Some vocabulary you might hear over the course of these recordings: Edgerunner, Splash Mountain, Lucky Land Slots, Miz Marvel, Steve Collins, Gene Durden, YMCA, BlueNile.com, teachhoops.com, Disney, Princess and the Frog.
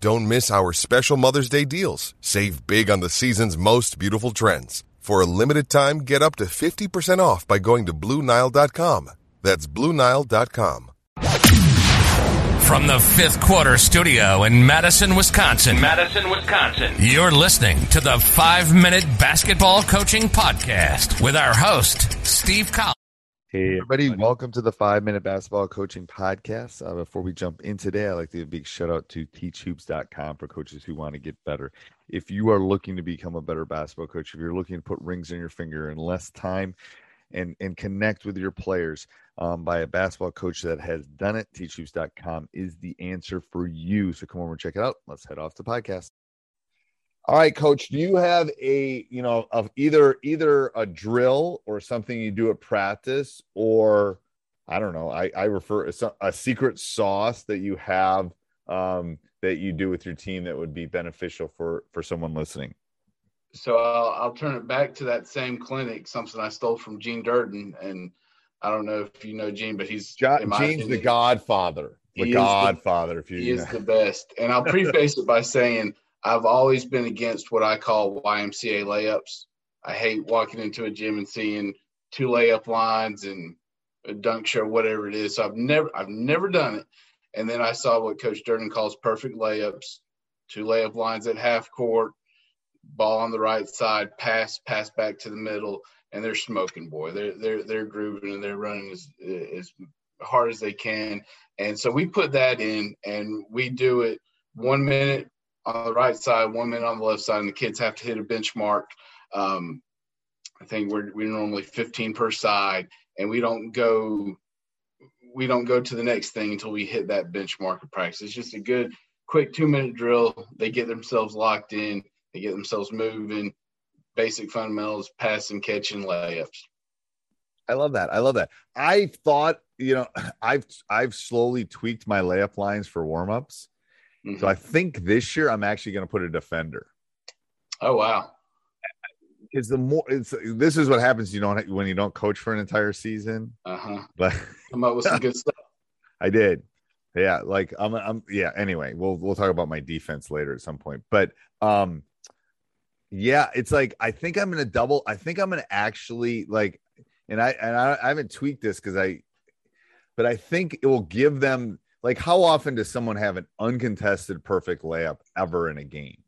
Don't miss our special Mother's Day deals. Save big on the season's most beautiful trends. For a limited time, get up to 50% off by going to BlueNile.com. That's BlueNile.com. From the Fifth Quarter Studio in Madison, Wisconsin, you're listening to the 5-Minute Basketball Coaching Podcast with our host, Steve Collins. Hey, everybody, welcome to the 5-Minute Basketball Coaching Podcast. Before we jump in today, I'd like to give a big shout-out to teachhoops.com for coaches who want to get better. If you are looking to become a better basketball coach, if you're looking to put rings on your finger in less time and connect with your players by a basketball coach that has done it, teachhoops.com is the answer for you. So come over and check it out. Let's head off to the podcast. All right, Coach, do you have either a drill or something you do at practice, or I don't know, I refer to a secret sauce that you have that you do with your team that would be beneficial for someone listening? So I'll turn it back to that same clinic, something I stole from Gene Durden. And I don't know if you know Gene, but Gene's the godfather. He is the best. And I'll preface it by saying, I've always been against what I call YMCA layups. I hate walking into a gym and seeing two layup lines and a dunk show, whatever it is. So I've never done it. And then I saw what Coach Durden calls perfect layups, two layup lines at half court, ball on the right side, pass back to the middle, and they're smoking, boy. They're grooving and they're running as hard as they can. And so we put that in, and we do it 1 minute on the right side, 1 minute on the left side, and the kids have to hit a benchmark. I think we're normally 15 per side, and we don't go to the next thing until we hit that benchmark of practice. It's just a good, quick 2-minute drill. They get themselves locked in, they get themselves moving. Basic fundamentals: passing, catching, layups. I love that. I thought, I've slowly tweaked my layup lines for warmups. So I think this year I'm actually going to put a defender. Oh, wow. Because this is what happens when you don't coach for an entire season. Uh-huh. But come up with some good stuff. I did. Yeah, like I'm yeah, anyway, we'll talk about my defense later at some point. But yeah, it's like I haven't tweaked this but I think it will give them. Like, how often does someone have an uncontested perfect layup ever in a game?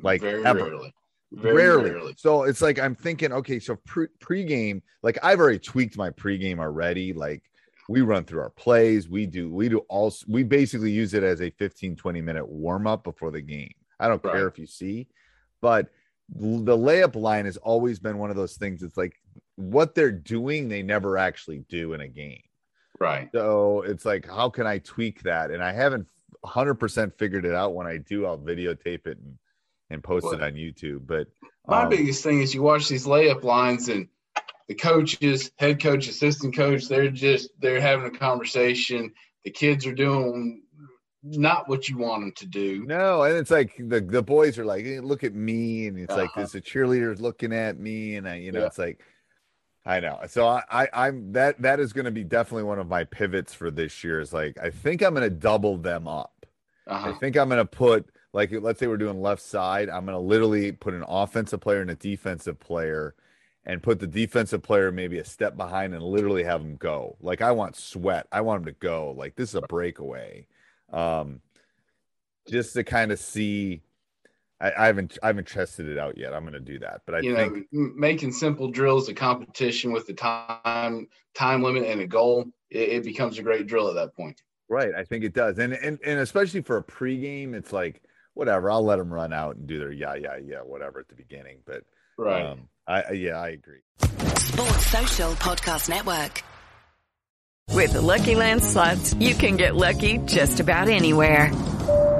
Like, very ever. Rarely. Very rarely. So it's like I'm thinking, okay, so pregame, like I've already tweaked my pregame already. Like, we run through our plays. We basically use it as a 15, 20-minute warm-up before the game. I don't care if you see. But the layup line has always been one of those things. It's like what they're doing, they never actually do in a game. Right. So it's like, how can I tweak that? And I haven't 100% figured it out. When I do, I'll videotape it and post it on YouTube. But my biggest thing is you watch these layup lines and the coaches, head coach, assistant coach, they're having a conversation. The kids are doing not what you want them to do. No, and it's like the boys are like, hey, look at me. And it's like, there's a cheerleader looking at me. And I, it's like, I know. So I'm that is going to be definitely one of my pivots for this year. Is like, I think I'm going to double them up. Uh-huh. I think I'm going to put, like, let's say we're doing left side. I'm going to literally put an offensive player and a defensive player, and put the defensive player maybe a step behind and literally have him go. Like, I want Sweat. I want him to go. Like, this is a breakaway. Just to kind of see. I haven't tested it out yet. I'm going to do that, but I think making simple drills a competition with the time limit and a goal, it becomes a great drill at that point. Right, I think it does, and especially for a pregame, it's like whatever. I'll let them run out and do their whatever at the beginning. But right, I agree. Sports Social Podcast Network. With Lucky Land Slots, you can get lucky just about anywhere.